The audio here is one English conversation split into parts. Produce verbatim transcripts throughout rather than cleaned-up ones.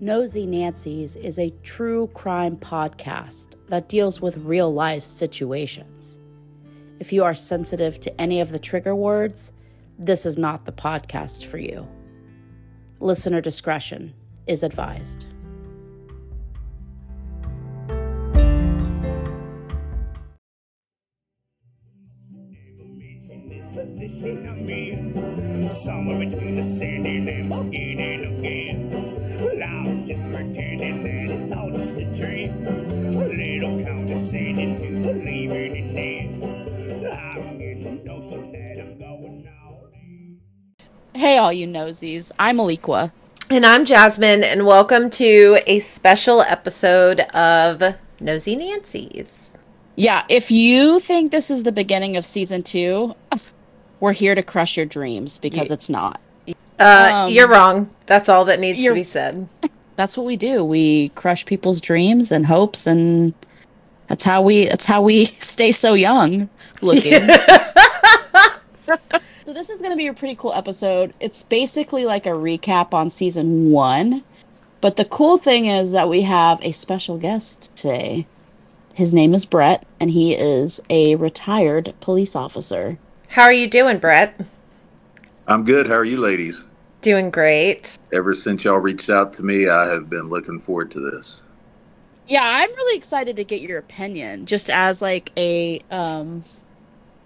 Nosey Nancies is a true crime podcast that deals with real life situations. If you are sensitive to any of the trigger words, this is not the podcast for you. Listener discretion is advised. Somewhere between the sand and it ain't again. Well, I'm just pretending that it's all just a dream. A little condescending to believe it in it. I'm getting the notion that I'm going all in. Hey, all you nosies. I'm Alequah. And I'm Jasmine, and welcome to a special episode of Nosey Nancies. Yeah, if you think this is the beginning of season two, we're here to crush your dreams, because it's not. Uh, um, you're wrong. That's all that needs to be said. That's what we do. We crush people's dreams and hopes, and that's how we that's how we stay so young looking. Yeah. So this is going to be a pretty cool episode. It's basically like a recap on season one. But the cool thing is that we have a special guest today. His name is Brett, and he is a retired police officer. How are you doing, Brett? I'm good. How are you, ladies? Doing great. Ever since y'all reached out to me, I have been looking forward to this. Yeah, I'm really excited to get your opinion, just as like a um,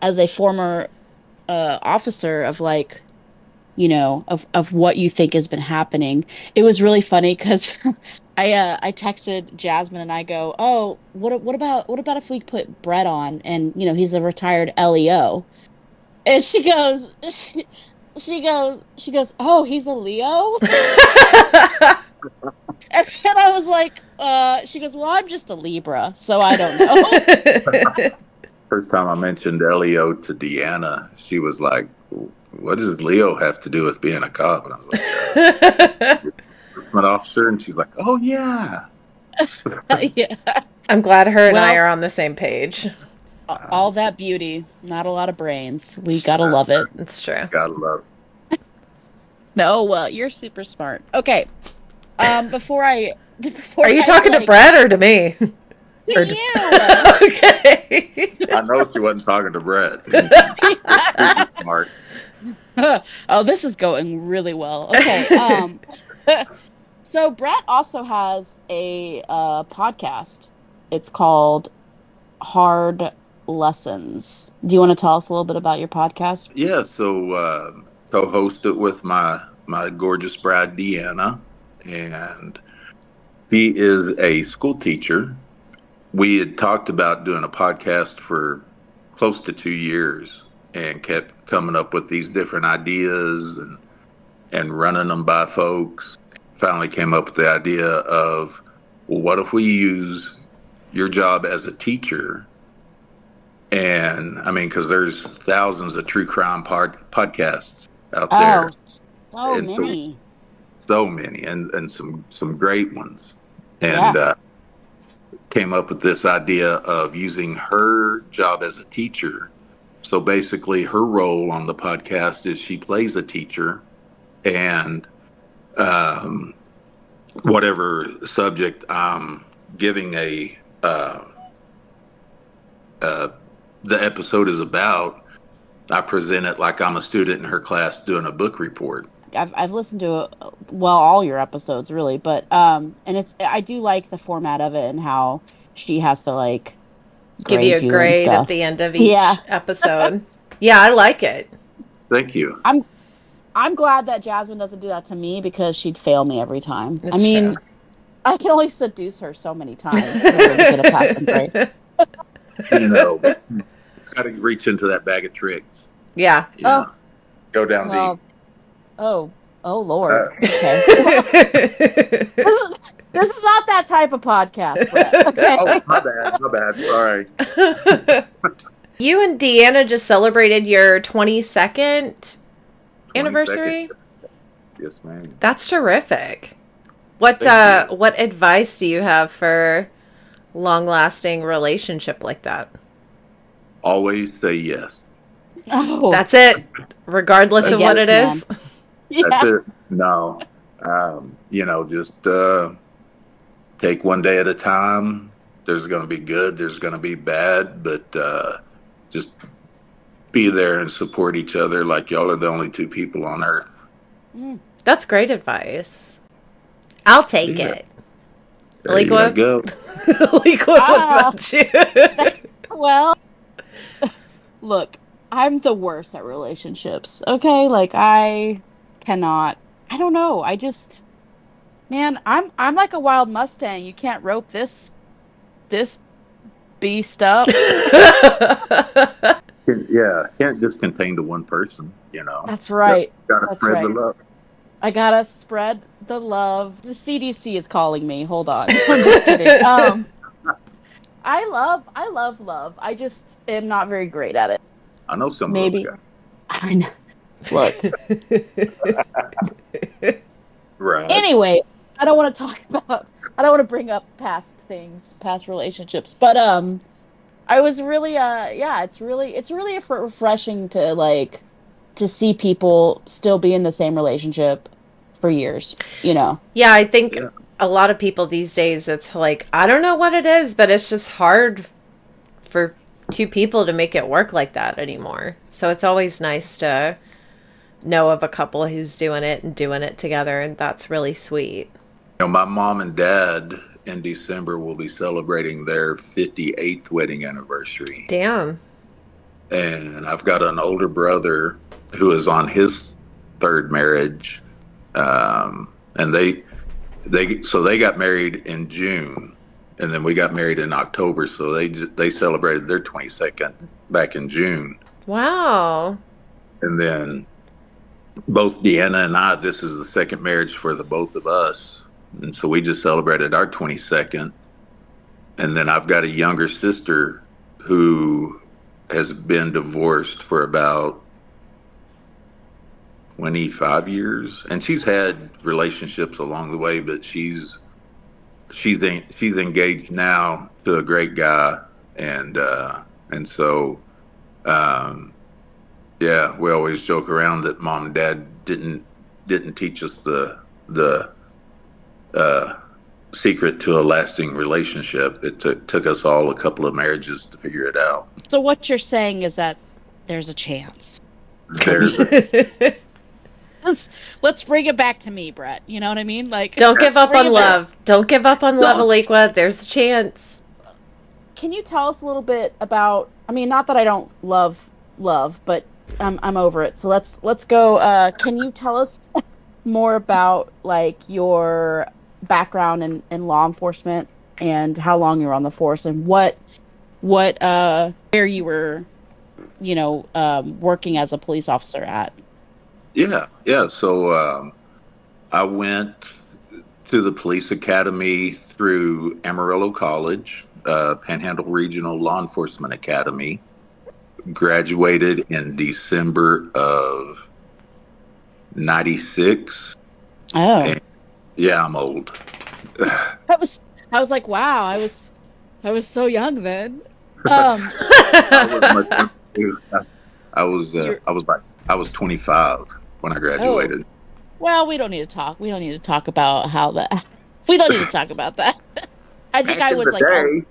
as a former uh, officer, of like, you know, of of what you think has been happening. It was really funny because I uh, I texted Jasmine and I go, oh, what what about what about if we put Brett on, and you know he's a retired L E O. And she goes, she, she goes, she goes, oh, he's a Leo? And then I was like, uh, she goes, well, I'm just a Libra, so I don't know. First time I mentioned Leo to Deanna, she was like, what does Leo have to do with being a cop? And I was like, you're an officer? And she's like, oh, yeah. Yeah. I'm glad her and well, I are on the same page. All that beauty, not a lot of brains. We gotta love it. It's true. Gotta love it. No, well, you're super smart. Okay. Um, before I... Before Are you I, talking like, to Brett or to me? To or you! Just... Okay. I know she wasn't talking to Brett. Super smart. Oh, this is going really well. Okay. Um, so, Brett also has a uh, podcast. It's called Hard Lessons. Do you want to tell us a little bit about your podcast? Yeah, so uh, co-host it with my my gorgeous bride Deanna, and he is a school teacher. We had talked about doing a podcast for close to two years, and kept coming up with these different ideas and and running them by folks. Finally, came up with the idea of, well, what if we use your job as a teacher? And I mean, because there's thousands of true crime pod- podcasts out oh, there. So and many. So, so many. And, and some, some great ones. And yeah. uh, came up with this idea of using her job as a teacher. So basically her role on the podcast is she plays a teacher, and um, whatever subject I'm giving a uh, uh, the episode is about, I present it like I'm a student in her class doing a book report. I've I've listened to a, well all your episodes really, but um and it's I do like the format of it and how she has to like give you a you grade at the end of each yeah. episode. Yeah, I like it. Thank you. I'm I'm glad that Jasmine doesn't do that to me, because she'd fail me every time. That's I mean. True. I can only seduce her so many times. You know, got to reach into that bag of tricks. Yeah. You know, oh. Go down well, deep. Oh, oh Lord. Uh. Okay. this, is, this is not that type of podcast, Brett. Okay. Oh, my bad. My bad. Sorry. You and Deanna just celebrated your twenty-second anniversary. Yes, ma'am. That's terrific. What uh, what advice do you have for long-lasting relationship like that? Always say yes. Oh. That's it, regardless of yes, what it man. Is. Yeah. That's it. No, um, you know, just uh, take one day at a time. There's going to be good, there's going to be bad, but uh, just be there and support each other like y'all are the only two people on earth. Mm, that's great advice. I'll take yeah. it. Alequah, Alequah, what uh, about you? That, well, look, I'm the worst at relationships, okay? Like, I cannot, I don't know. I just, man, I'm I'm like a wild Mustang. You can't rope this this beast up. Yeah, can't just contain to one person, you know. That's right. Gotta, gotta That's spread right. the love. I gotta spread the love. The C D C is calling me. Hold on. I'm just kidding. Um, I love, I love love. I just am not very great at it. I know some. Maybe. Of I know. Look. Right. Anyway, I don't want to talk about. I don't want to bring up past things, past relationships. But um, I was really uh, yeah. It's really, it's really refreshing to like. to see people still be in the same relationship for years, you know? Yeah, I think yeah. a lot of people these days, it's like, I don't know what it is, but it's just hard for two people to make it work like that anymore. So it's always nice to know of a couple who's doing it and doing it together, and that's really sweet. You know, my mom and dad in December will be celebrating their fifty-eighth wedding anniversary. Damn. And I've got an older brother who is on his third marriage, um, and they they so they got married in June, and then we got married in October. So they they celebrated their twenty-second back in June. Wow! And then both Deanna and I, this is the second marriage for the both of us, and so we just celebrated our twenty-second. And then I've got a younger sister who has been divorced for about twenty-five years, and she's had relationships along the way, but she's she's en- she's engaged now to a great guy, and uh, and so um, yeah, we always joke around that mom and dad didn't didn't teach us the the uh, secret to a lasting relationship. It took took us all a couple of marriages to figure it out. So what you're saying is that there's a chance. There's a let's, let's bring it back to me, Brett. You know what I mean? Like, don't give up on love. Back. Don't give up on no. love, Alequah. There's a chance. Can you tell us a little bit about, I mean, not that I don't love love, but I'm I'm over it. So let's let's go uh can you tell us more about like your background in, in law enforcement and how long you were on the force and what what uh where you were, you know, um working as a police officer at? Yeah yeah so um I went to the police academy through Amarillo College, uh Panhandle Regional Law Enforcement Academy. Graduated in December of ninety-six. Oh. And yeah, I'm old. I was, I was like, wow, I was, I was so young then. Um. I was, much, I, was uh, I was like, I was twenty-five when I graduated. Oh. Well, we don't need to talk. We don't need to talk about how that. We don't need to talk about that. I think Back I was like, oh,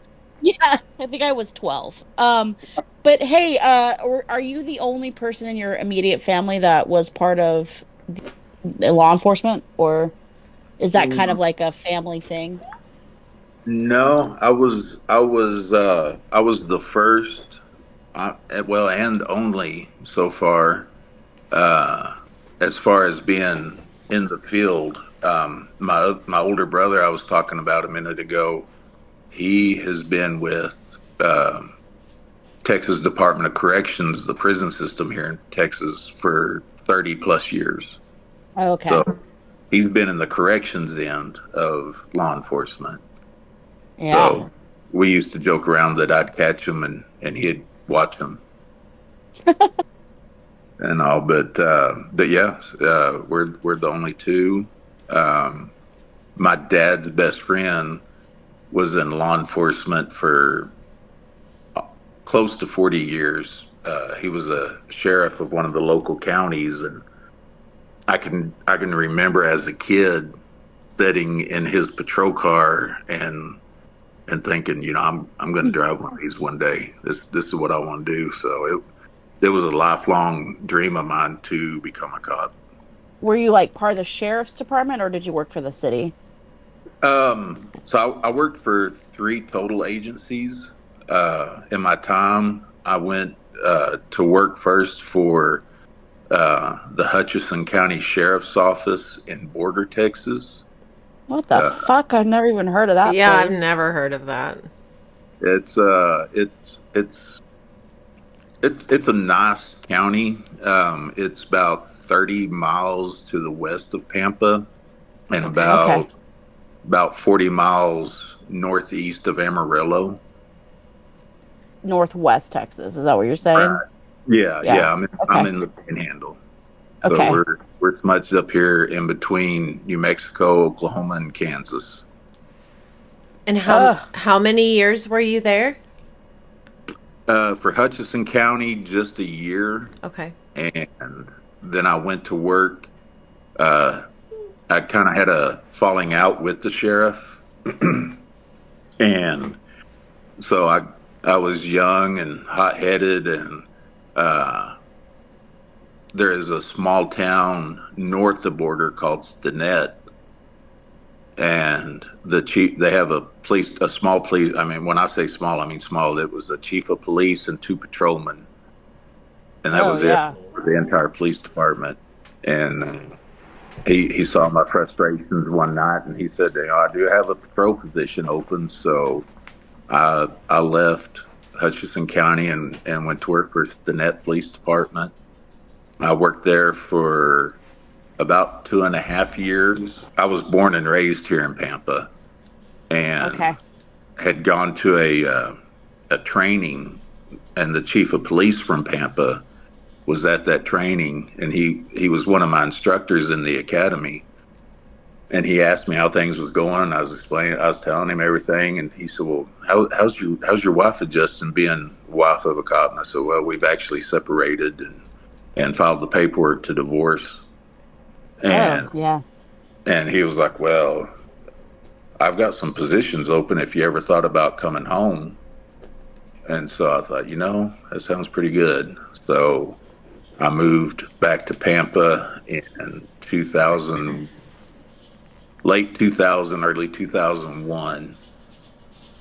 yeah, I think I was twelve. Um, but hey, uh, are you the only person in your immediate family that was part of law enforcement, or? Is that kind of like a family thing? No, I was, I was, uh, I was the first, uh, well, and only so far, uh, as far as being in the field. Um, my, my older brother, I was talking about a minute ago, he has been with, um, Texas Department of Corrections, the prison system here in Texas, for thirty plus years. Oh, okay. So, he's been in the corrections end of law enforcement. Yeah. So we used to joke around that I'd catch him and, and he'd watch him and all. But uh, but yeah, uh, we're we're the only two. Um, my dad's best friend was in law enforcement for close to forty years. Uh, he was a sheriff of one of the local counties, and I can I can remember as a kid sitting in his patrol car and and thinking, you know, I'm I'm going to drive one of these one day. This this is what I want to do. So it it was a lifelong dream of mine to become a cop. Were you like part of the sheriff's department, or did you work for the city? Um, so I, I worked for three total agencies uh, in my time. I went uh, to work first for uh, the Hutchinson County Sheriff's Office in Border, Texas. What the uh, fuck? I've never even heard of that. Yeah, place. I've never heard of that. It's uh, it's it's it's it's a nice county. Um, it's about thirty miles to the west of Pampa, and okay, about okay. about forty miles northeast of Amarillo. Northwest Texas, is that what you're saying? Right. Yeah, yeah, yeah. I'm in, okay. I'm in the Panhandle. So okay. we're we're smudged up here in between New Mexico, Oklahoma, and Kansas. And how uh, how many years were you there? Uh, for Hutchinson County, just a year. Okay. And then I went to work. Uh, I kind of had a falling out with the sheriff, and so I I was young and hot headed, and uh, there is a small town north of the border called Stinnett, and the chief they have a police a small police. I mean, when I say small, I mean small. It was the chief of police and two patrolmen, and that oh, was yeah. it for the entire police department, and. Uh, He, he saw my frustrations one night, and he said, you know, I do have a patrol position open. So I, I left Hutchinson County and, and went to work for the Stinnett Police Department. I worked there for about two and a half years. I was born and raised here in Pampa, and okay. had gone to a, uh, a training, and the chief of police from Pampa was at that training, and he, he was one of my instructors in the academy. And he asked me how things was going. I was explaining, I was telling him everything. And he said, well, how, how's your, how's your wife adjusting being wife of a cop? And I said, well, we've actually separated and, and filed the paperwork to divorce. And, oh, yeah. and he was like, well, I've got some positions open if you ever thought about coming home. And so I thought, you know, that sounds pretty good. So I moved back to Pampa in two thousand, late two thousand, early two thousand one,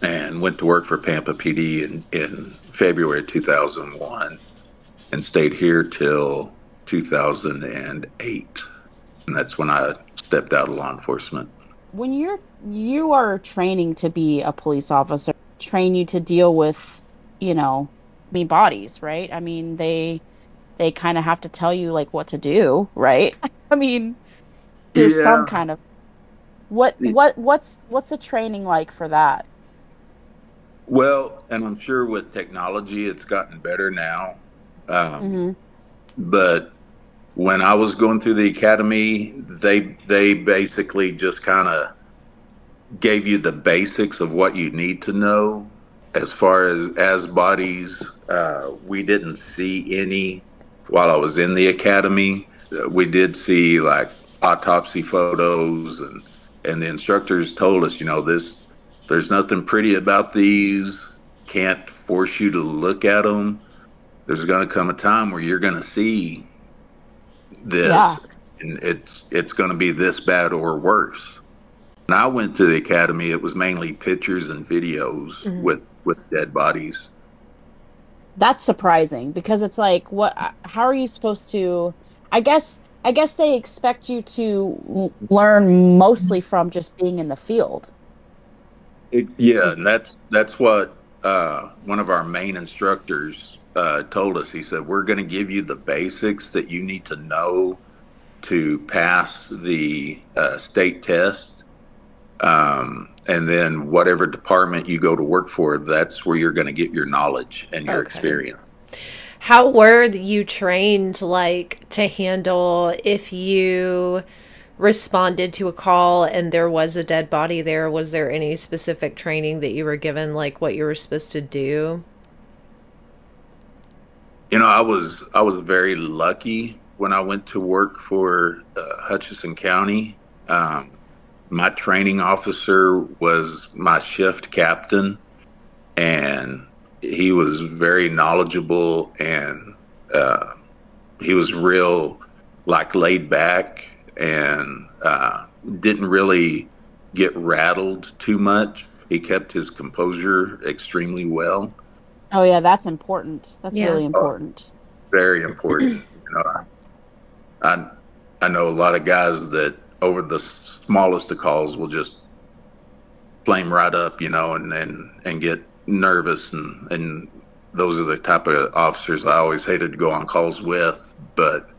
and went to work for Pampa P D in, in February two thousand one, and stayed here till two thousand eight, and that's when I stepped out of law enforcement. When you're you are training to be a police officer, train you to deal with, you know, me bodies, right? I mean, they. They kind of have to tell you like what to do, right? I mean, there's yeah. some kind of what what what's what's the training like for that? Well, and I'm sure with technology, it's gotten better now. Um, mm-hmm. But when I was going through the academy, they they basically just kind of gave you the basics of what you need to know as far as as bodies. Uh, we didn't see any. While I was in the academy, we did see like autopsy photos, and and the instructors told us, you know, this, there's nothing pretty about these. Can't force you to look at them. There's going to come a time where you're going to see this, yeah. and it's it's going to be this bad or worse. When I went to the academy, it was mainly pictures and videos mm-hmm. with with dead bodies. That's surprising, because it's like, what? How are you supposed to? I guess I guess they expect you to learn mostly from just being in the field. It, yeah, and that's that's what uh, one of our main instructors uh, told us. He said, "We're going to give you the basics that you need to know to pass the uh, state test, um, and then whatever department you go to work for, that's where you're going to get your knowledge and your okay. experience." How were you trained, like, to handle if you responded to a call and there was a dead body there? Was there any specific training that you were given, like what you were supposed to do? You know, I was I was very lucky when I went to work for uh, Hutchinson County, um, my training officer was my shift captain, and he was very knowledgeable, and uh, he was real, like, laid back, and uh, didn't really get rattled too much. He kept his composure extremely well. Oh, yeah, that's important. That's yeah. really important. Oh, very important. You know, I, I, I know a lot of guys that over the smallest of calls will just flame right up, you know, and, and, and get nervous. And, and those are the type of officers I always hated to go on calls with. But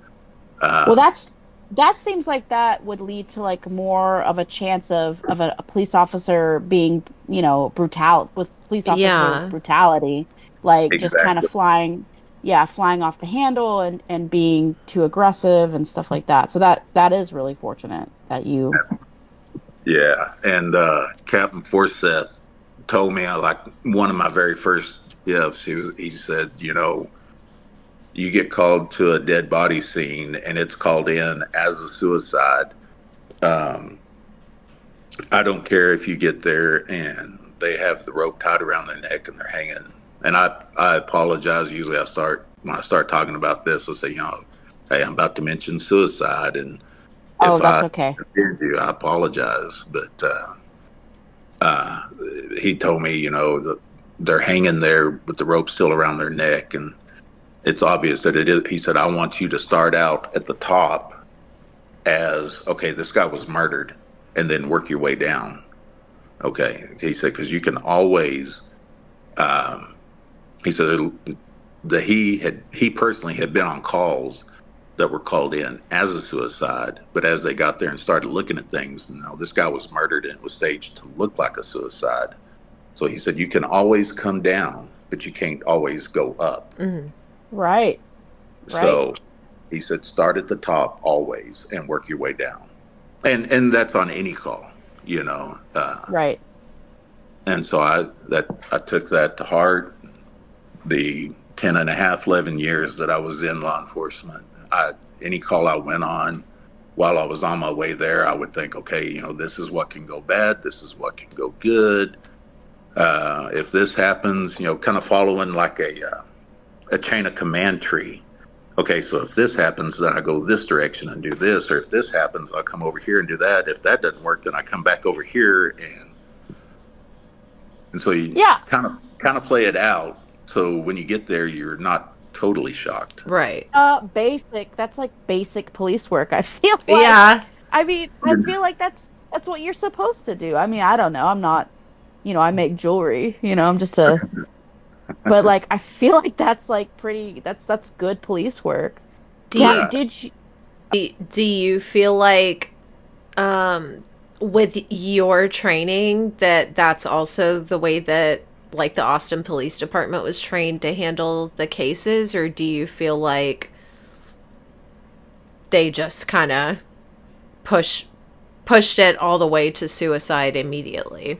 uh, well, that's that seems like that would lead to, like, more of a chance of, of a, a police officer being, you know, brutal with police officer yeah. brutality, like exactly. just kind of flying. Yeah, flying off the handle and, and being too aggressive and stuff like that. So that, that is really fortunate that you... Yeah, and uh, Captain Forseth told me, I like, one of my very first jobs, he, he said, you know, you get called to a dead body scene and it's called in as a suicide. Um, I don't care if you get there and they have the rope tied around their neck and they're hanging. And I, I apologize. Usually I start, when I start talking about this, I say, you know, hey, I'm about to mention suicide. And oh, if that's I okay. offend you, I apologize. But uh, uh, he told me, you know, the, they're hanging there with the rope still around their neck. And it's obvious that it is. He said, I want you to start out at the top as, okay, this guy was murdered, and then work your way down. Okay. He said, because you can always... Um, He said that he had he personally had been on calls that were called in as a suicide, but as they got there and started looking at things, you know, this guy was murdered and it was staged to look like a suicide. So he said, you can always come down, but you can't always go up. Mm-hmm. Right. So right. he said, start at the top always and work your way down. And and that's on any call, you know. Uh, right. And so I that I took that to heart. The ten and a half, eleven years that I was in law enforcement, I, any call I went on, while I was on my way there, I would think, okay, you know, this is what can go bad. This is what can go good. Uh, if this happens, you know, kind of following like a, uh, a chain of command tree. Okay, so if this happens, then I go this direction and do this. Or if this happens, I'll come over here and do that. If that doesn't work, then I come back over here. And, and so you yeah. kind of kind of play it out. So when you get there, you're not totally shocked. Right. Uh, basic. That's like basic police work, I feel like. Yeah. I mean, I feel like that's that's what you're supposed to do. I mean, I don't know. I'm not, you know, I make jewelry. You know, I'm just a, but like, I feel like that's like pretty, that's that's good police work. Do yeah. you, did you, do you feel like um, with your training that that's also the way that like the Austin Police Department was trained to handle the cases, or do you feel like they just kind of push pushed it all the way to suicide immediately?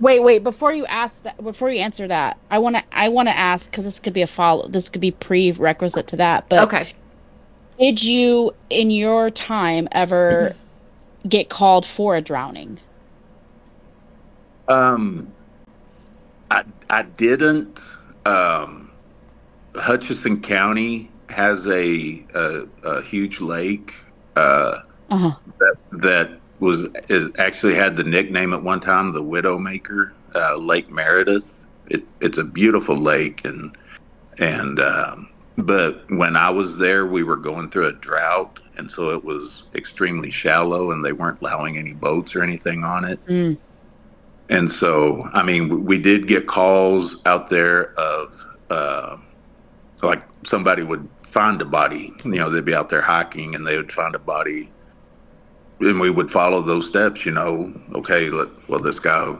Wait, wait, before you ask that, before you answer that, I want to I want to ask, cuz this could be a follow this could be prerequisite to that, but okay. Did you in your time ever get called for a drowning? Um I, I didn't. Um, Hutchinson County has a, a, a huge lake uh, uh-huh. that, that was is, actually had the nickname at one time, the Widowmaker, uh, Lake Meredith. It, it's a beautiful lake, and and um, but when I was there, we were going through a drought, and so it was extremely shallow, and they weren't allowing any boats or anything on it. Mm. And so, I mean, we did get calls out there of, uh, like, somebody would find a body. You know, they'd be out there hiking, and they would find a body. And we would follow those steps, you know. Okay, look, well, this guy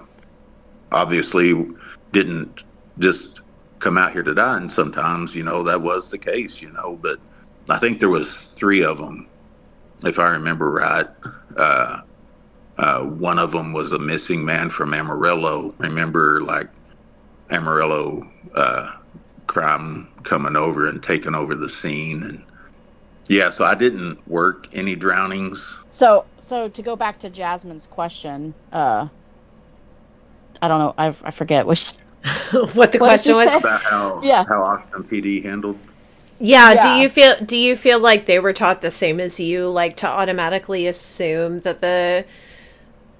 obviously didn't just come out here to die. And sometimes, you know, that was the case, you know. But I think there was three of them, if I remember right, uh Uh, one of them was a missing man from Amarillo. Remember, like, Amarillo uh, crime coming over and taking over the scene. And, Yeah, so I didn't work any drownings. So, so to go back to Jasmine's question, uh, I don't know, I, I forget which what the what question was. About how, yeah. how Austin P D handled. Yeah, yeah. Do you feel do you feel like they were taught the same as you, like to automatically assume that the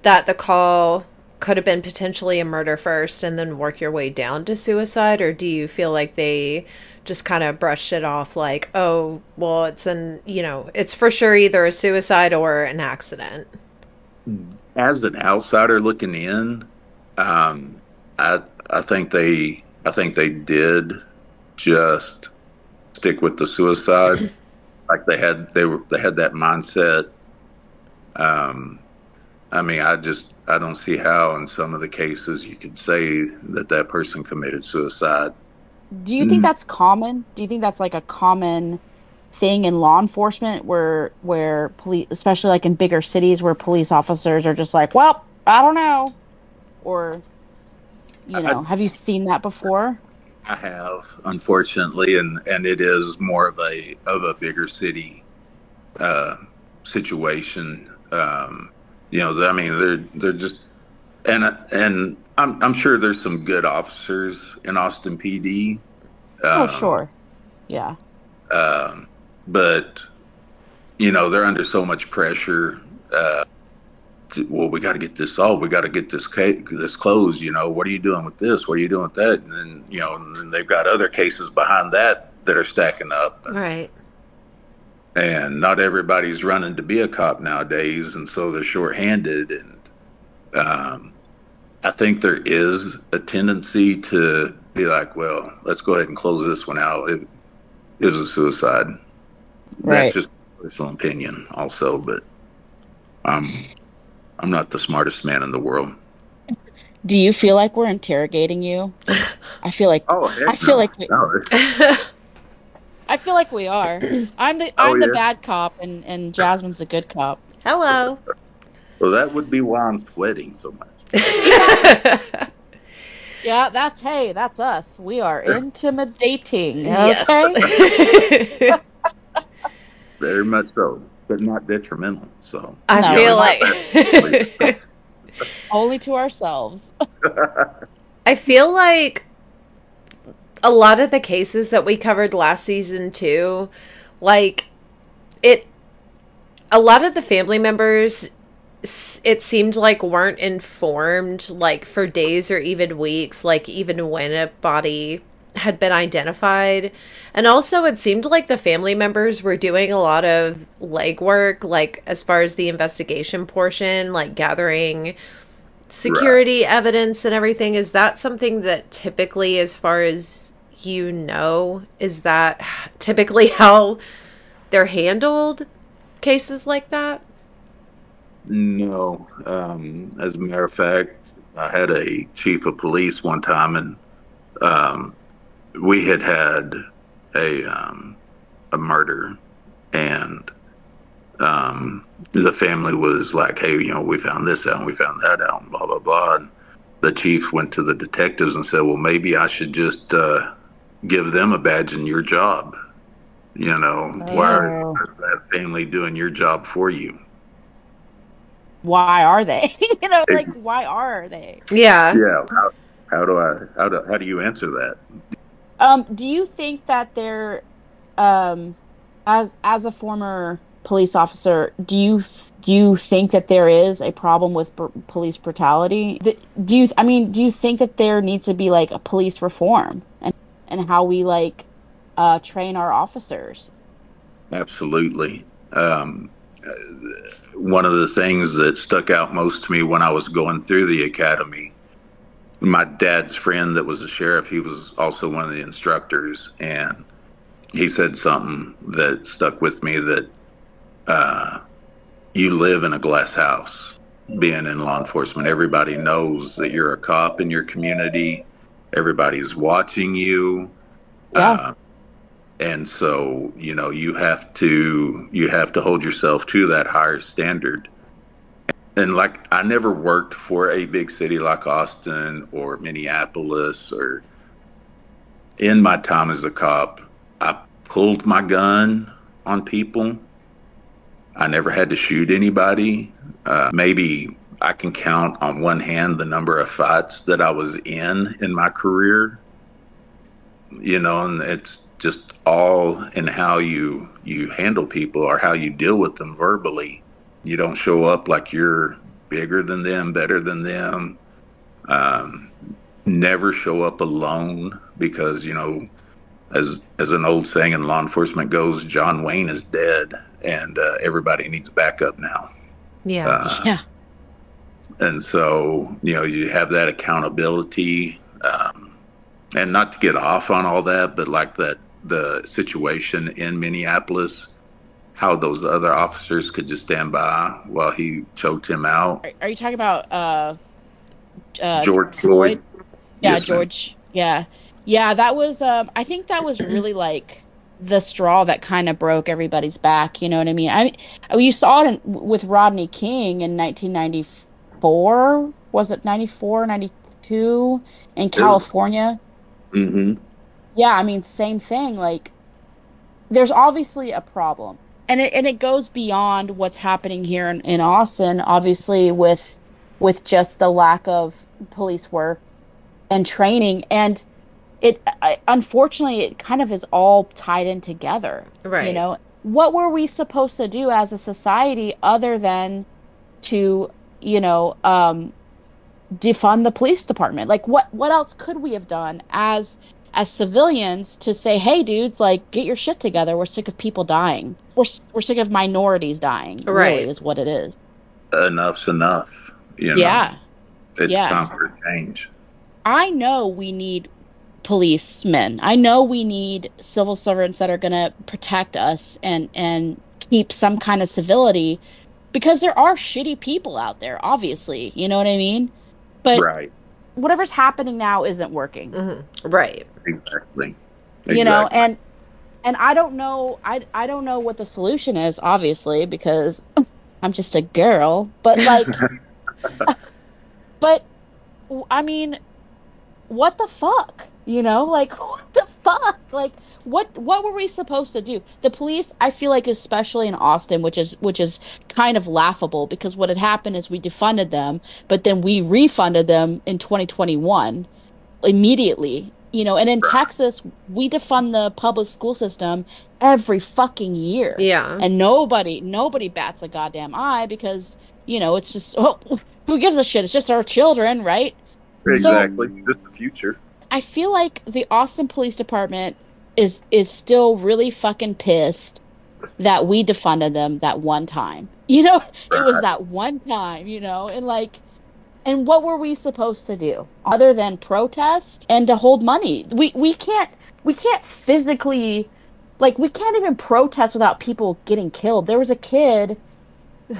that the call could have been potentially a murder first, and then work your way down to suicide, or do you feel like they just kind of brushed it off like, oh, well, it's an, you know, it's for sure either a suicide or an accident? As an outsider looking in, um, I I think they I think they did just stick with the suicide, like they had they were they had that mindset. Um, I mean, I just I don't see how in some of the cases you could say that that person committed suicide. Do you think that's common? Do you think that's like a common thing in law enforcement where where police, especially like in bigger cities where police officers are just like, well, I don't know, or, you know, I, have you seen that before? I have, unfortunately, and, and it is more of a of a bigger city uh, situation. Um, you know, I mean, they're they're just and and. I'm, I'm sure there's some good officers in Austin P D. Um, oh, sure. Yeah. Um, but, you know, they're under so much pressure. Uh, to, well, we got to get this solved. We got to get this case, this closed. You know, what are you doing with this? What are you doing with that? And then, you know, and then they've got other cases behind that that are stacking up. Right. And not everybody's running to be a cop nowadays. And so they're shorthanded. And, um, I think there is a tendency to be like, well, let's go ahead and close this one out. It, it was a suicide. Right. That's just my personal opinion also, but um, I'm not the smartest man in the world. Do you feel like we're interrogating you? I feel like oh, heck I feel no. like we, no. I feel like we are. I'm the I'm oh, yeah. the bad cop and, and Jasmine's the good cop. Hello. Well, that would be why I'm sweating so much. Yeah, that's hey, that's us. We are intimidating. Okay. Yes. Very much so, but not detrimental. So I no. feel like only to ourselves. I feel like a lot of the cases that we covered last season too, like it, a lot of the family members, it seemed like weren't informed like for days or even weeks, like even when a body had been identified. And also it seemed like the family members were doing a lot of legwork, like as far as the investigation portion, like gathering security right. evidence and everything. Is that something that typically, as far as you know, is that typically how they're handled, cases like that? No. Um, as a matter of fact, I had a chief of police one time, and um, we had had a um, a murder, and um, the family was like, hey, you know, we found this out and we found that out and blah, blah, blah. And the chief went to the detectives and said, well, maybe I should just uh, give them a badge in your job. You know, oh. why are that family doing your job for you? Why are they? You know, like, why are they? Yeah. Yeah. How, how do I, how do, how do you answer that? Um, do you think that they're, um, as, as a former police officer, do you, do you think that there is a problem with b- police brutality? Do you, I mean, do you think that there needs to be like a police reform and, and how we like, uh, train our officers? Absolutely. Um, One of the things that stuck out most to me when I was going through the academy, my dad's friend that was a sheriff, he was also one of the instructors, and he said something that stuck with me, that uh, you live in a glass house being in law enforcement. Everybody knows that you're a cop in your community. Everybody's watching you. Yeah. Uh, And so, you know, you have to you have to hold yourself to that higher standard. And like, I never worked for a big city like Austin or Minneapolis, or in my time as a cop, I pulled my gun on people. I never had to shoot anybody. Uh, maybe I can count on one hand the number of fights that I was in in my career. You know, and it's just all in how you you handle people or how you deal with them verbally. You don't show up like you're bigger than them, better than them. Um, never show up alone because, you know, as as an old saying in law enforcement goes, John Wayne is dead, and uh, everybody needs backup now. Yeah, uh, yeah. And so, you know, you have that accountability. Um, And not to get off on all that, but like that, the situation in Minneapolis, how those other officers could just stand by while he choked him out. Are you talking about uh, uh, George Floyd? Floyd? Yeah, yes, George. Ma'am. Yeah. Yeah, that was, um, I think that was really like the straw that kind of broke everybody's back. You know what I mean? I mean, you saw it in, with Rodney King in nineteen ninety-four. Was it ninety-four, ninety-two in California? Yeah. Mm-hmm. Yeah, I mean, same thing. Like, there's obviously a problem, and it and it goes beyond what's happening here in, in Austin. Obviously, with with just the lack of police work and training, and it I, unfortunately it kind of is all tied in together. Right. You know, what were we supposed to do as a society other than to, you know, um, defund the police department? Like, what what else could we have done as as civilians to say, hey dudes, like, get your shit together, we're sick of people dying, we're we're sick of minorities dying, right? Really is what it is. Enough's enough, you know. Yeah, it's yeah. time for a change. I know we need policemen, I know we need civil servants that are going to protect us and and keep some kind of civility, because there are shitty people out there, obviously, you know what I mean? But right. whatever's happening now isn't working. Mm-hmm. Right. Exactly. exactly. You know, and and I don't know I I don't know what the solution is, obviously, because I'm just a girl, but like but I mean, what the fuck? You know, like, what the fuck? Like, what what were we supposed to do? The police, I feel like, especially in Austin, which is which is kind of laughable, because what had happened is we defunded them, but then we refunded them in twenty twenty-one immediately, you know. And in Texas, we defund the public school system every fucking year. Yeah. And nobody nobody bats a goddamn eye, because, you know, it's just, oh, who gives a shit? It's just our children, right? Exactly. So, just the future. I feel like the Austin Police Department is is still really fucking pissed that we defunded them that one time. You know, it was that one time, you know, and like, and what were we supposed to do other than protest and to hold money? We we can't we can't physically, like, we can't even protest without people getting killed. There was a kid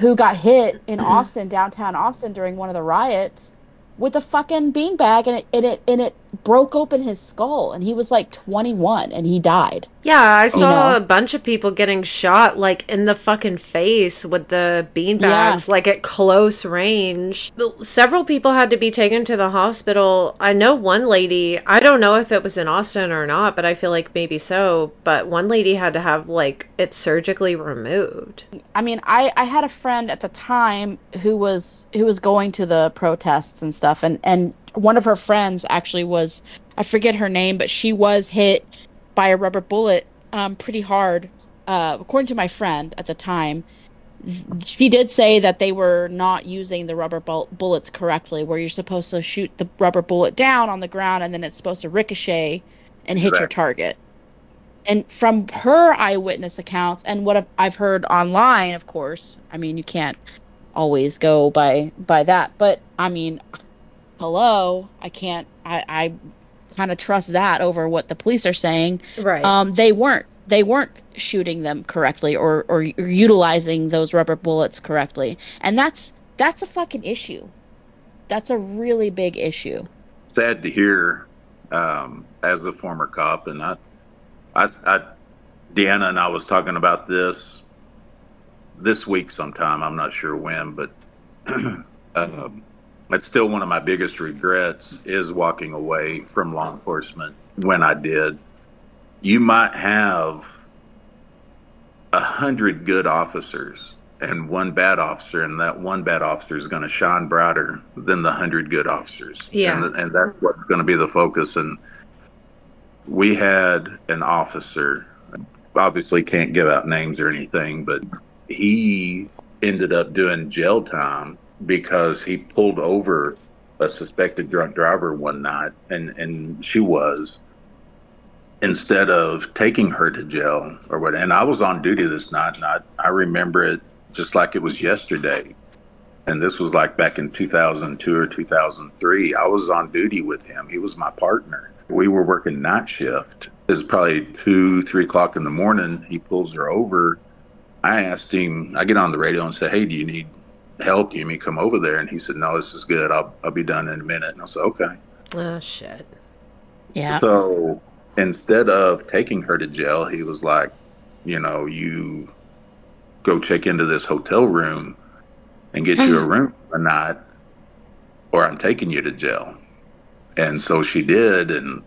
who got hit in Austin, downtown Austin, during one of the riots with a fucking beanbag, and it, and it and it broke open his skull, and he was like twenty-one, and he died. Yeah, I saw, you know, a bunch of people getting shot, like, in the fucking face with the beanbags, yeah. like, at close range. Several people had to be taken to the hospital. I know one lady, I don't know if it was in Austin or not, but I feel like maybe so, but one lady had to have, like, it surgically removed. I mean, I, I had a friend at the time who was who was going to the protests and stuff, and, and one of her friends actually was, I forget her name, but she was hit by a rubber bullet um, pretty hard. Uh, according to my friend at the time, she did say that they were not using the rubber bu- bullets correctly, where you're supposed to shoot the rubber bullet down on the ground, and then it's supposed to ricochet and hit right. your target. And from her eyewitness accounts, and what I've heard online, of course, I mean, you can't always go by, by that, but I mean... hello, I can't, I, I kind of trust that over what the police are saying. Right. Um, they weren't, they weren't shooting them correctly or, or utilizing those rubber bullets correctly. And that's, that's a fucking issue. That's a really big issue. Sad to hear, um, as a former cop, and I, I, I, Deanna and I was talking about this this week sometime, I'm not sure when, but, um, it's still one of my biggest regrets is walking away from law enforcement when I did. You might have a hundred good officers and one bad officer, and that one bad officer is going to shine brighter than the hundred good officers. Yeah. And, and that's what's going to be the focus. And we had an officer, obviously can't give out names or anything, but he ended up doing jail time because he pulled over a suspected drunk driver one night, and, and she was, instead of taking her to jail or what. And I was on duty this night, and I, I remember it just like it was yesterday. And this was like back in two thousand two or two thousand three. I was on duty with him. He was my partner. We were working night shift. It was probably two, three o'clock in the morning. He pulls her over. I asked him, I get on the radio and say, hey, do you need help? Do you mean come over there? And he said, no, this is good. I'll, I'll be done in a minute. And I said, okay. Oh, shit. Yeah. So instead of taking her to jail, he was like, you know, you go check into this hotel room and get you a room for the night, or I'm taking you to jail. And so she did. And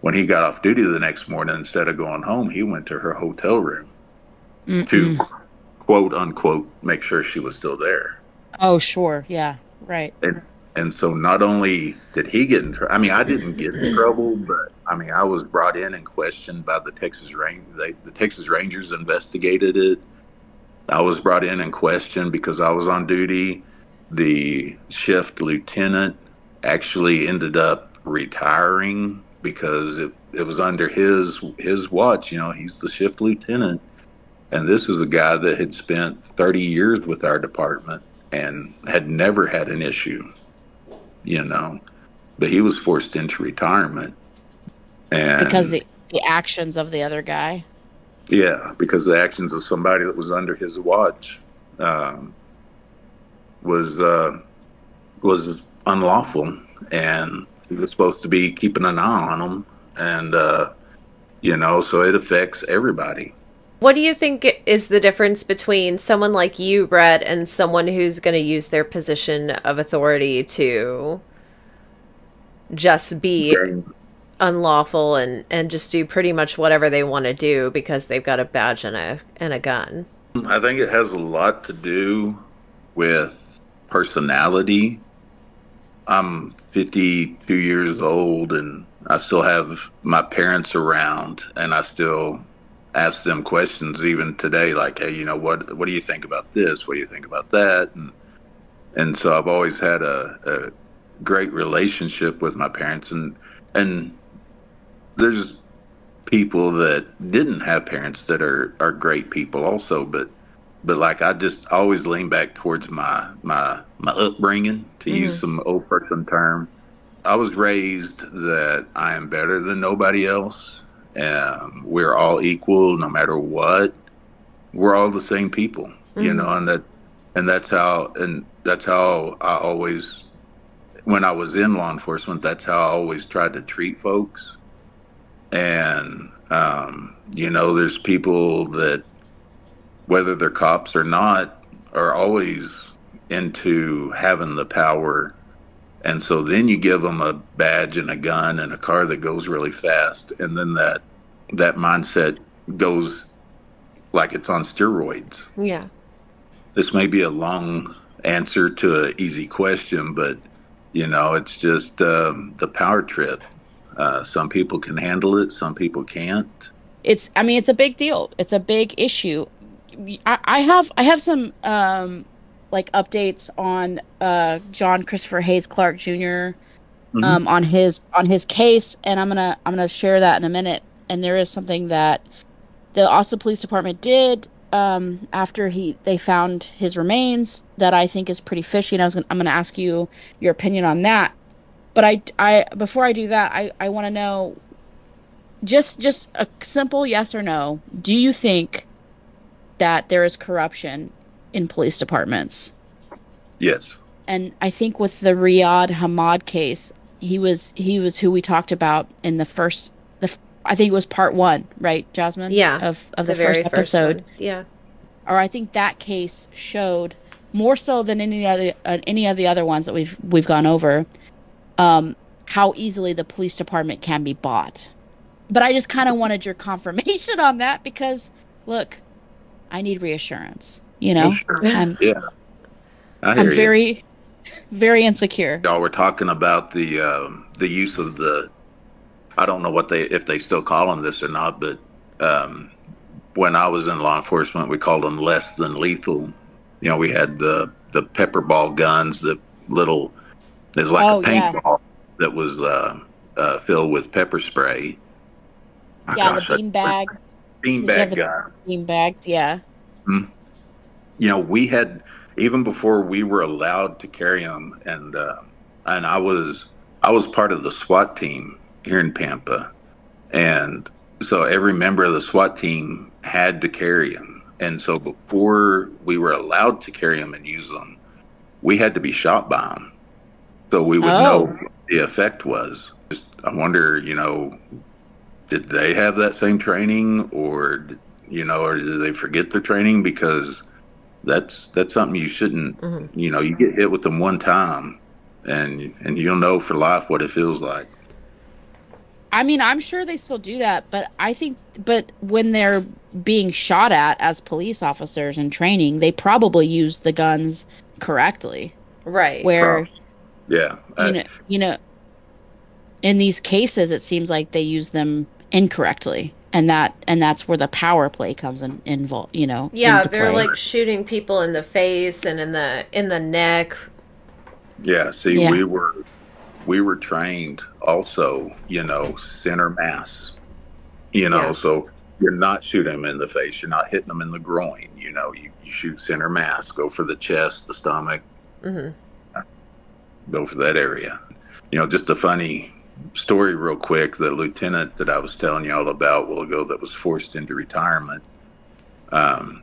when he got off duty the next morning, instead of going home, he went to her hotel room Mm-mm. to quote unquote make sure she was still there. Oh, sure. Yeah. Right. And, and so not only did he get in trouble, I mean, I didn't get in trouble, but I mean, I was brought in and questioned by the Texas Rangers. They, the Texas Rangers investigated it. I was brought in and questioned because I was on duty. The shift lieutenant actually ended up retiring because it, it was under his his watch. You know, he's the shift lieutenant, and this is the guy that had spent thirty years with our department and had never had an issue, you know, but he was forced into retirement. And because the, the actions of the other guy? Yeah, because the actions of somebody that was under his watch um, was uh, was unlawful, and he was supposed to be keeping an eye on them, and uh, you know, so it affects everybody. What do you think is the difference between someone like you, Brett, and someone who's going to use their position of authority to just be okay. unlawful and, and just do pretty much whatever they want to do because they've got a badge and a, and a gun? I think it has a lot to do with personality. I'm fifty-two years old, and I still have my parents around, and I still ask them questions even today, like, hey, you know, what what do you think about this? What do you think about that? And and so I've always had a, a great relationship with my parents, and and there's people that didn't have parents that are, are great people also, but but like I just always lean back towards my my, my upbringing, to mm-hmm. use some old person term. I was raised that I am better than nobody else. Um, we're all equal, no matter what. We're all the same people, mm-hmm. you know, and that, and that's how, and that's how I always, when I was in law enforcement, that's how I always tried to treat folks. And, um, you know, there's people that, whether they're cops or not, are always into having the power. And so then you give them a badge and a gun and a car that goes really fast. And then that that mindset goes like it's on steroids. Yeah. This may be a long answer to an easy question, but, you know, it's just um, the power trip. Uh, some people can handle it. Some people can't. It's I mean, it's a big deal. It's a big issue. I, I have I have some um like updates on uh, John Christopher Hays Clark Junior Mm-hmm. um, on his on his case, and I'm gonna I'm gonna share that in a minute. And there is something that the Austin Police Department did um, after he they found his remains that I think is pretty fishy, and I was gonna, I'm gonna ask you your opinion on that. But I, I before I do that, I, I want to know just just a simple yes or no. Do you think that there is corruption in police departments? Yes. And I think with the Riyadh Hamad case, he was he was who we talked about in the first the I think it was part one, right, Jasmine? Yeah. Of of the, the first episode. First yeah. Or I think that case showed more so than any other uh, any of the other ones that we've we've gone over, um, how easily the police department can be bought. But I just kind of wanted your confirmation on that because look, I need reassurance. You know, sure? I'm, yeah, I hear I'm you. very, very insecure. Y'all were talking about the um, the use of the, I don't know what they if they still call them this or not, but um, when I was in law enforcement, we called them less than lethal. You know, we had the the pepper ball guns, the little, there's like oh, a paintball yeah. that was uh, uh, filled with pepper spray. Oh, yeah, gosh, the bean bags. Bean bag gun. Bean bags, yeah. Mm-hmm. You know, we had, even before we were allowed to carry them, and uh, and I was I was part of the SWAT team here in Pampa, and so every member of the SWAT team had to carry them. And so before we were allowed to carry them and use them, we had to be shot by them, so we would oh. know what the effect was. Just, I wonder, you know, did they have that same training, or you know, or did they forget their training? Because That's that's something you shouldn't, mm-hmm. you know, you get hit with them one time and and you'll know for life what it feels like. I mean, I'm sure they still do that, but I think, but when they're being shot at as police officers in training, they probably use the guns correctly. Right. Where, oh, yeah. I, you know, you know, in these cases, it seems like they use them incorrectly. And that and that's where the power play comes in, involved, you know. Yeah, they're play. like shooting people in the face and in the in the neck. Yeah, see, yeah. we were we were trained also, you know, center mass. You know, yeah. so you're not shooting them in the face, you're not hitting them in the groin. You know, you, you shoot center mass, go for the chest, the stomach, mm-hmm. go for that area. You know, just a funny story real quick. The lieutenant that I was telling y'all about a while ago that was forced into retirement, um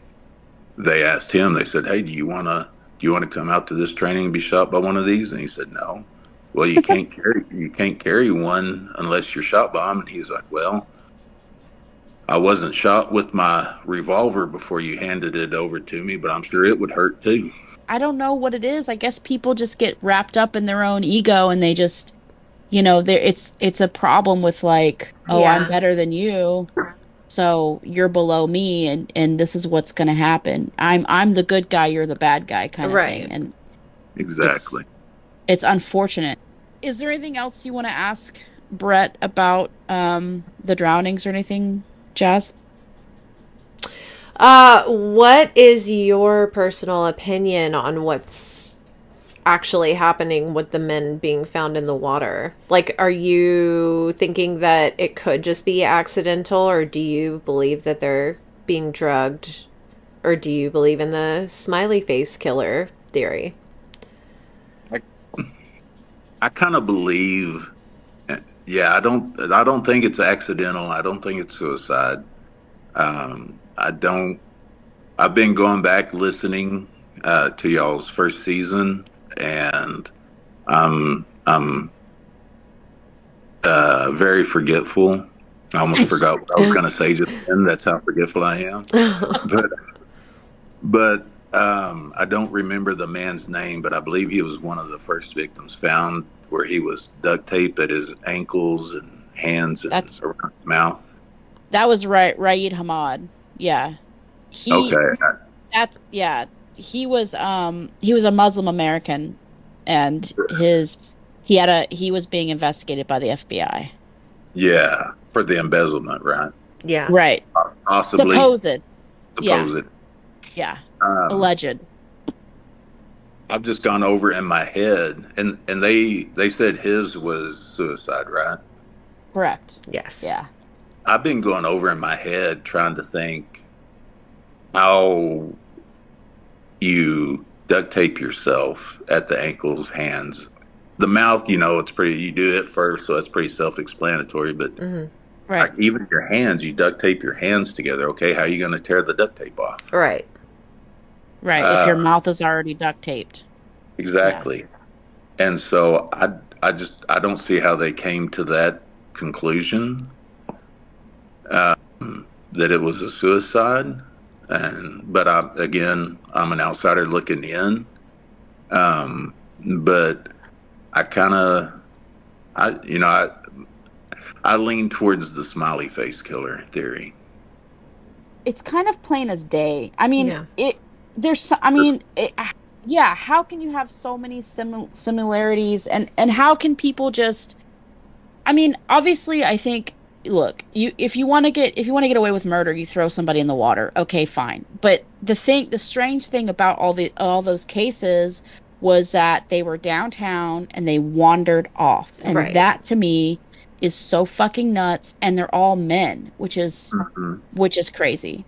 they asked him, they said, hey, do you want to do you want to come out to this training and be shot by one of these? And he said, no. Well, you can't carry you can't carry one unless you're shot by him. And he's like, well, I wasn't shot with my revolver before you handed it over to me, but I'm sure it would hurt too. I don't know what it is. I guess people just get wrapped up in their own ego, and they just, you know, there it's it's a problem with, like, oh, yeah. I'm better than you, so you're below me, and, and this is what's going to happen. I'm I'm the good guy, you're the bad guy, kind of right. thing. And exactly, it's, it's unfortunate. Is there anything else you want to ask Brett about um, the drownings or anything, Jazz? Uh, what is your personal opinion on what's actually happening with the men being found in the water? Like, are you thinking that it could just be accidental, or do you believe that they're being drugged, or do you believe in the smiley face killer theory? I, I kind of believe, yeah, I don't, I don't think it's accidental. I don't think it's suicide. Um, I don't, I've been going back listening uh, to y'all's first season, and I'm um, uh, very forgetful. I almost forgot what I was going to say just then. That's how forgetful I am. But, but um, I don't remember the man's name, but I believe he was one of the first victims found, where he was duct taped at his ankles and hands and That's, around his mouth. That was right, Riyadh Hamad. Yeah. He, okay. That's, yeah. He was um he was a Muslim American, and his he had a he was being investigated by the F B I. Yeah, for the embezzlement, right? Yeah, right. Uh, possibly supposed. Supposed. Yeah, yeah. Um, alleged. I've just gone over in my head, and and they they said his was suicide, right? Correct. Yes. Yeah. I've been going over in my head trying to think how you duct tape yourself at the ankles, hands, the mouth. You know, it's pretty, you do it first, so it's pretty self-explanatory, but mm-hmm. right. like, even your hands, you duct tape your hands together. Okay, how are you going to tear the duct tape off? Right. Right. Uh, if your mouth is already duct taped. Exactly. Yeah. And so I, I just, I don't see how they came to that conclusion, um, that it was a suicide. And, but I, again, I'm an outsider looking in. Um, but I kind of, I, you know, I, I lean towards the smiley face killer theory. it's kind of plain as day. I mean, yeah. it there's I mean, it, yeah, how can you have so many sim- similarities and, and how can people just I mean, obviously I think look, you if you want to get if you want to get away with murder, you throw somebody in the water. Okay, fine. But the thing the strange thing about all the all those cases was that they were downtown and they wandered off. And right. that to me is so fucking nuts, and they're all men, which is mm-hmm. which is crazy.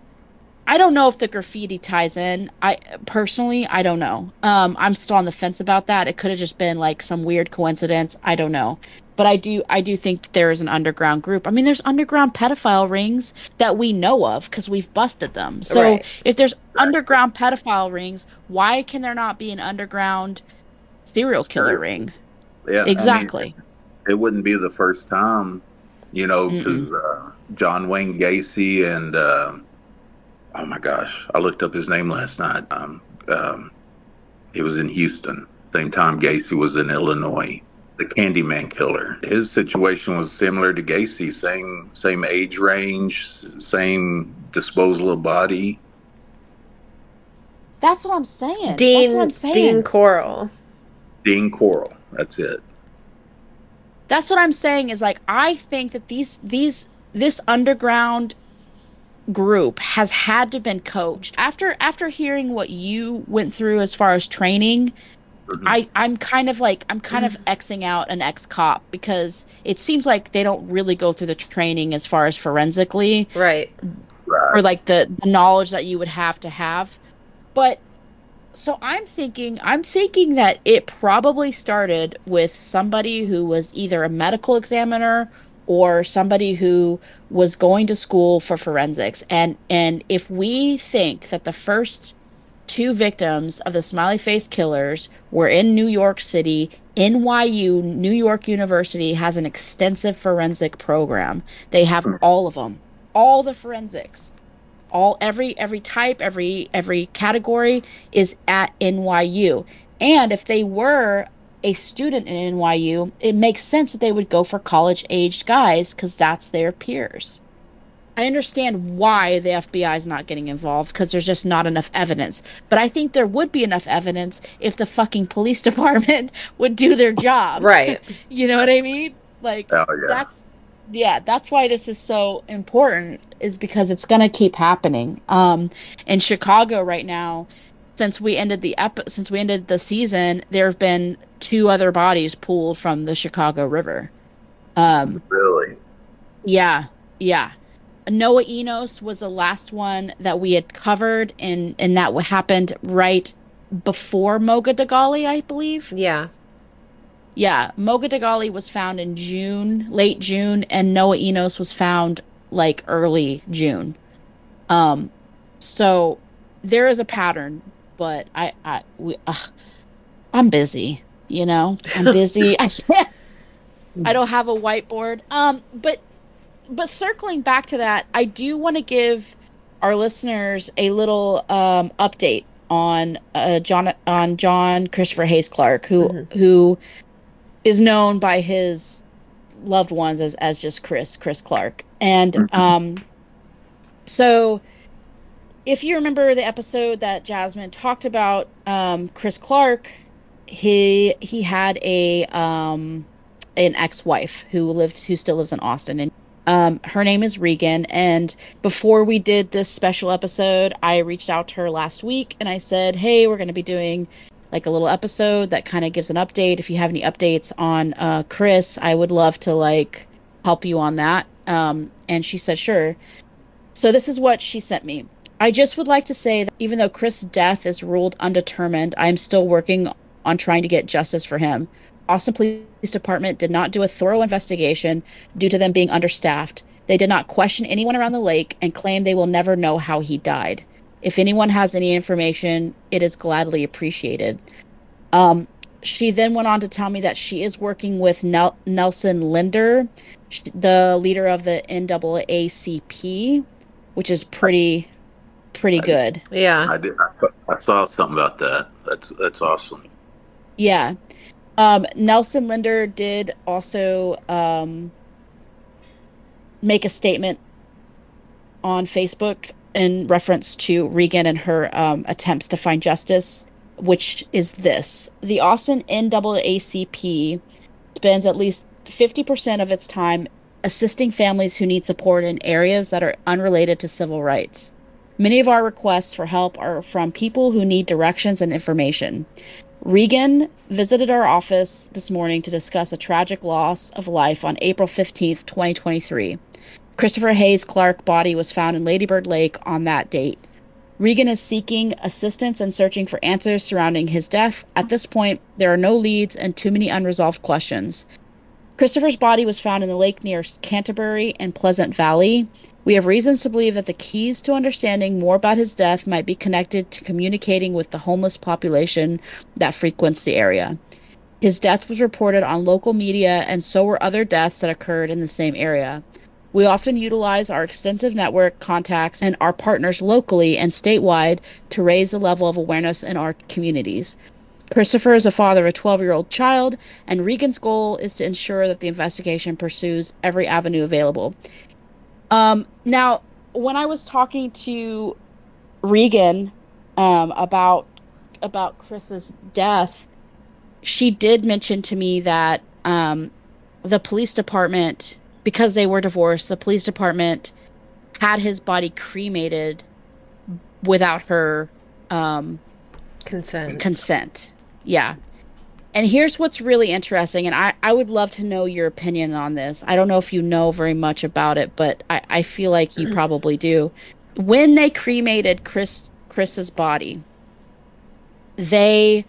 I don't know if the graffiti ties in. I personally, I don't know. Um, I'm still on the fence about that. It could have just been like some weird coincidence. I don't know. But I do, I do think that there is an underground group. I mean, there's underground pedophile rings that we know of because we've busted them. So right. if there's right. underground pedophile rings, why can there not be an underground serial killer right. ring? Yeah, exactly. I mean, it wouldn't be the first time, you know, because uh, John Wayne Gacy and uh, oh my gosh, I looked up his name last night. Um, um, he was in Houston. Same time Gacy was in Illinois. The Candyman killer. His situation was similar to Gacy. Same, same age range, same disposal of body. That's what I'm saying. Dean, that's what I'm saying. Dean Corll. Dean Corll. That's it. That's what I'm saying is like I think that these these this underground group has had to have been coached. After after hearing what you went through as far as training, mm-hmm. I, I'm kind of like I'm kind mm-hmm. of Xing out an ex cop because it seems like they don't really go through the training as far as forensically. Right. right. Or like the, the knowledge that you would have to have. But So I'm thinking, I'm thinking that it probably started with somebody who was either a medical examiner or somebody who was going to school for forensics. And and if we think that the first two victims of the Smiley Face Killers were in New York City, N Y U, New York University, has an extensive forensic program. They have all of them, all the forensics. All every every type, every every category is at N Y U. And if they were a student in N Y U, it makes sense that they would go for college-aged guys because that's their peers. I understand why the F B I is not getting involved because there's just not enough evidence. But I think there would be enough evidence if the fucking police department would do their job. Right. You know what I mean? Like, oh, yeah. that's... Yeah, that's why this is so important, is because it's going to keep happening. Um, in Chicago right now, since we ended the ep- since we ended the season, there have been two other bodies pulled from the Chicago river. Um, really? Yeah, yeah. Noah Enos was the last one that we had covered, and, and that happened right before Moga Degali, I believe. Yeah. Yeah, Moga Degali was found in June, late June, and Noah Enos was found, like, early June. Um, so there is a pattern, but I, I, we, uh, I'm busy, you know? I'm busy. I can't, I don't have a whiteboard. Um, but, but circling back to that, I do want to give our listeners a little um, update on uh, John, on John Christopher Hays Clark, who, mm-hmm. who... is known by his loved ones as, as just Chris, Chris Clark. And mm-hmm. um, so if you remember the episode that Jasmine talked about, um, Chris Clark, he he had a um, an ex-wife who lived who still lives in Austin. And um, her name is Regan. And before we did this special episode, I reached out to her last week and I said, hey, we're going to be doing like a little episode that kind of gives an update. If you have any updates on uh, Chris, I would love to like help you on that. Um, and she said, sure. So this is what she sent me. I just would like to say that even though Chris' death is ruled undetermined, I am still working on trying to get justice for him. Austin Police Department did not do a thorough investigation due to them being understaffed. They did not question anyone around the lake and claim they will never know how he died. If anyone has any information, it is gladly appreciated. Um, she then went on to tell me that she is working with Nel- Nelson Linder, the leader of the N double A C P, which is pretty, pretty I, good. Yeah, I, did, I, I saw something about that. That's that's awesome. Yeah, um, Nelson Linder did also um, make a statement on Facebook in reference to Regan and her um, attempts to find justice, which is this. The Austin N double A C P spends at least fifty percent of its time assisting families who need support in areas that are unrelated to civil rights. Many of our requests for help are from people who need directions and information. Regan visited our office this morning to discuss a tragic loss of life on April fifteenth, twenty twenty-three. Christopher Hays Clark's body was found in Ladybird Lake on that date. Regan is seeking assistance and searching for answers surrounding his death. At this point, there are no leads and too many unresolved questions. Christopher's body was found in the lake near Canterbury and Pleasant Valley. We have reasons to believe that the keys to understanding more about his death might be connected to communicating with the homeless population that frequents the area. His death was reported on local media, and so were other deaths that occurred in the same area. We often utilize our extensive network, contacts, and our partners locally and statewide to raise the level of awareness in our communities. Christopher is a father of a twelve-year-old child, and Regan's goal is to ensure that the investigation pursues every avenue available. Um, now, when I was talking to Regan um, about about Chris's death, she did mention to me that um, the police department, because they were divorced, the police department had his body cremated without her um, consent. Consent, yeah. And here's what's really interesting, and I, I would love to know your opinion on this. I don't know if you know very much about it, but I, I feel like you probably do. When they cremated Chris Chris's body, they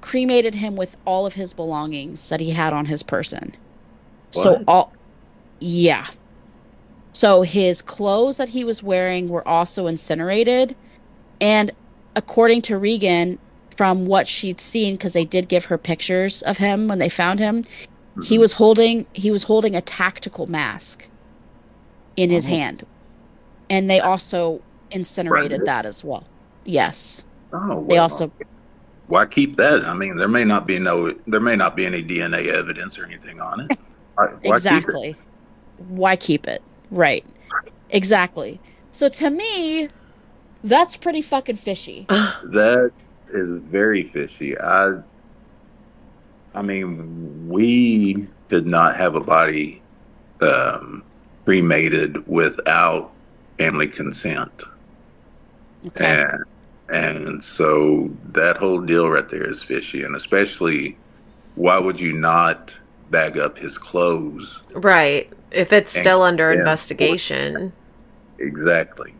cremated him with all of his belongings that he had on his person. What? So all... Yeah. So his clothes that he was wearing were also incinerated. And according to Regan, from what she'd seen, because they did give her pictures of him when they found him, mm-hmm. he was holding he was holding a tactical mask in his mm-hmm. hand. And they also incinerated right. that as well. Yes. Oh, well, they also why keep that? I mean, there may not be no there may not be any D N A evidence or anything on it. Why, why exactly. Keep it? Why keep it? Right. Exactly. So to me, that's pretty fucking fishy. That is very fishy. I I mean, we did not have a body um, cremated without family consent. Okay. And, and so that whole deal right there is fishy. And especially, why would you not bag up his clothes? Right. If it's and, still under yeah, investigation. Exactly.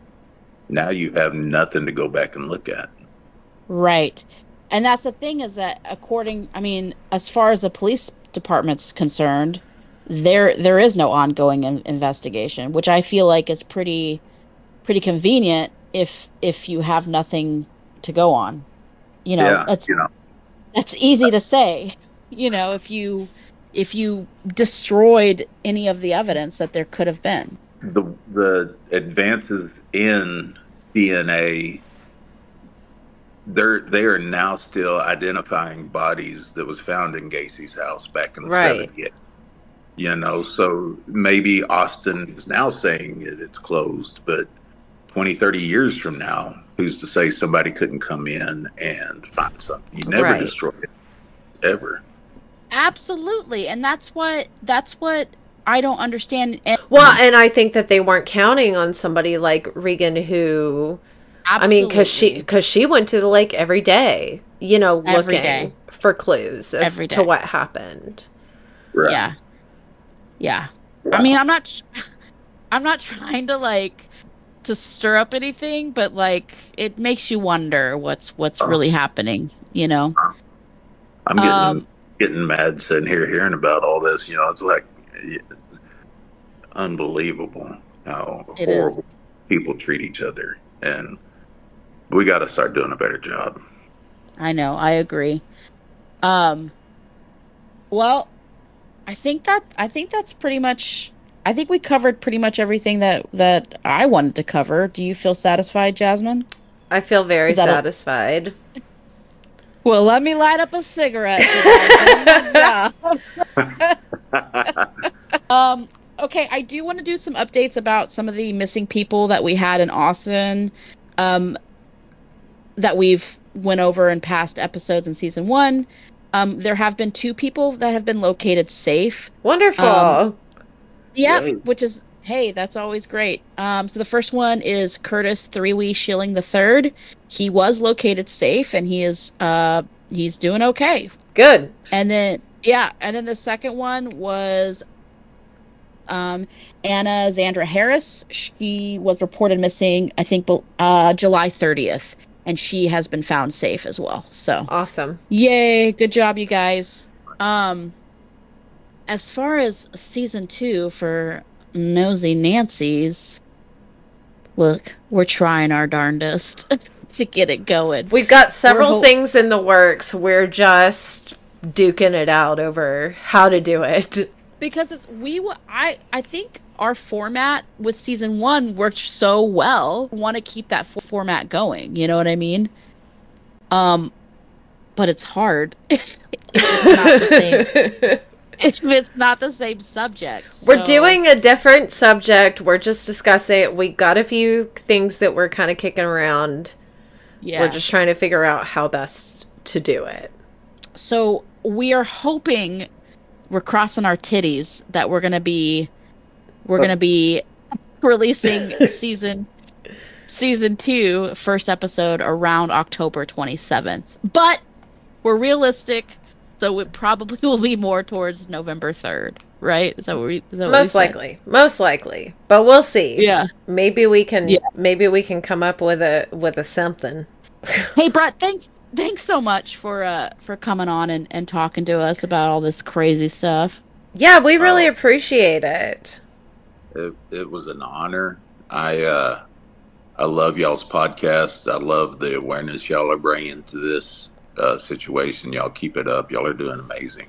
Now you have nothing to go back and look at. Right. And that's the thing is that according, I mean, as far as the police department's concerned, there there is no ongoing in- investigation, which I feel like is pretty pretty convenient if if you have nothing to go on. You know, yeah, it's, you know. That's easy to say, you know, if you if you destroyed any of the evidence that there could have been. The, the advances in D N A, they're, they are now still identifying bodies that was found in Gacy's house back in the right. seventies. You know, so maybe Austin is now saying that it's closed, but twenty, thirty years from now, who's to say somebody couldn't come in and find something? You never right. destroy it, ever. Absolutely, and that's what that's what I don't understand. And, well, and I think that they weren't counting on somebody like Regan, who, absolutely. I mean, because she because she went to the lake every day, you know, every looking day. for clues as every day. to what happened. Right. Yeah, yeah. Wow. I mean, I'm not, I'm not trying to like to stir up anything, but like it makes you wonder what's what's oh. really happening, you know. I'm getting. Um, Getting mad sitting here hearing about all this, you know, it's like yeah, unbelievable how it horrible is. People treat each other, and we got to start doing a better job. I know, I agree. Um, well, I think that I think that's pretty much. I think we covered pretty much everything that that I wanted to cover. Do you feel satisfied, Jasmine? I feel very satisfied. A- Well, let me light up a cigarette. Good job. um, Okay, I do want to do some updates about some of the missing people that we had in Austin um, that we've went over in past episodes in season one. Um, there have been two people that have been located safe. Wonderful. Um, yeah, Great. Which is, hey, that's always great. Um, so the first one is Curtis Three-Wee Schilling the third. He was located safe, and he is uh, he's doing okay. Good. And then, yeah, and then the second one was um, Anna Zandra Harris. She was reported missing, I think, uh, July thirtieth. And she has been found safe as well. So awesome! Yay! Good job, you guys. Um, as far as season two for Nosey Nancies, look, we're trying our darndest to get it going. We've got several ho- things in the works. We're just duking it out over how to do it because it's we. I I think our format with season one worked so well. We want to keep that f- format going. You know what I mean? Um, but it's hard. if it's not the same. If it's not the same subject. So. We're doing a different subject. We're just discussing it. We got a few things that we're kind of kicking around. Yeah. We're just trying to figure out how best to do it. So we are hoping, we're crossing our titties, that we're going to be We're going to be releasing season season two, first episode, around October twenty-seventh. But we're realistic, so it probably will be more towards November third, right? Is that what we, is that what Most we likely. Said? Most likely. But we'll see. Yeah. Maybe we can yeah. maybe we can come up with a with a something. Hey, Brett, thanks thanks so much for uh, for coming on and, and talking to us about all this crazy stuff. Yeah, we really oh. appreciate it. It, it was an honor. I uh, I love y'all's podcasts. I love the awareness y'all are bringing to this uh, situation. Y'all keep it up. Y'all are doing amazing.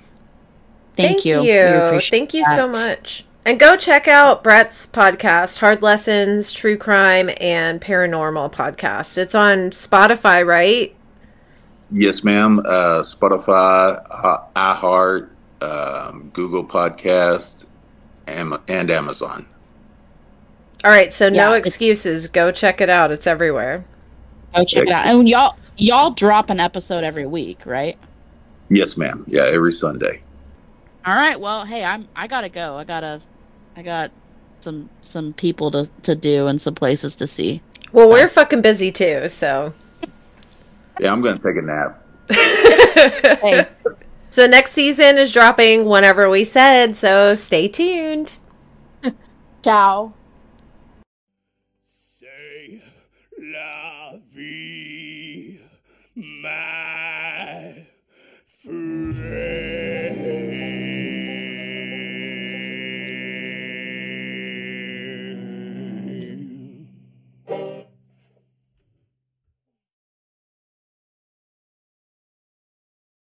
Thank, Thank you. you. Thank you that. so much. And go check out Brett's podcast, Hard Lessons, True Crime, and Paranormal Podcast. It's on Spotify, right? Yes, ma'am. Uh, Spotify, iHeart, um, Google Podcast, and, and Amazon. All right, so yeah, no excuses. Go check it out. It's everywhere. Go check it out. And y'all y'all drop an episode every week, right? Yes, ma'am. Yeah, every Sunday. All right. Well, hey, I'm I gotta go. I gotta I got some some people to, to do and some places to see. Well, we're fucking busy too, so yeah, I'm gonna take a nap. Hey. So next season is dropping whenever we said, so stay tuned. Ciao.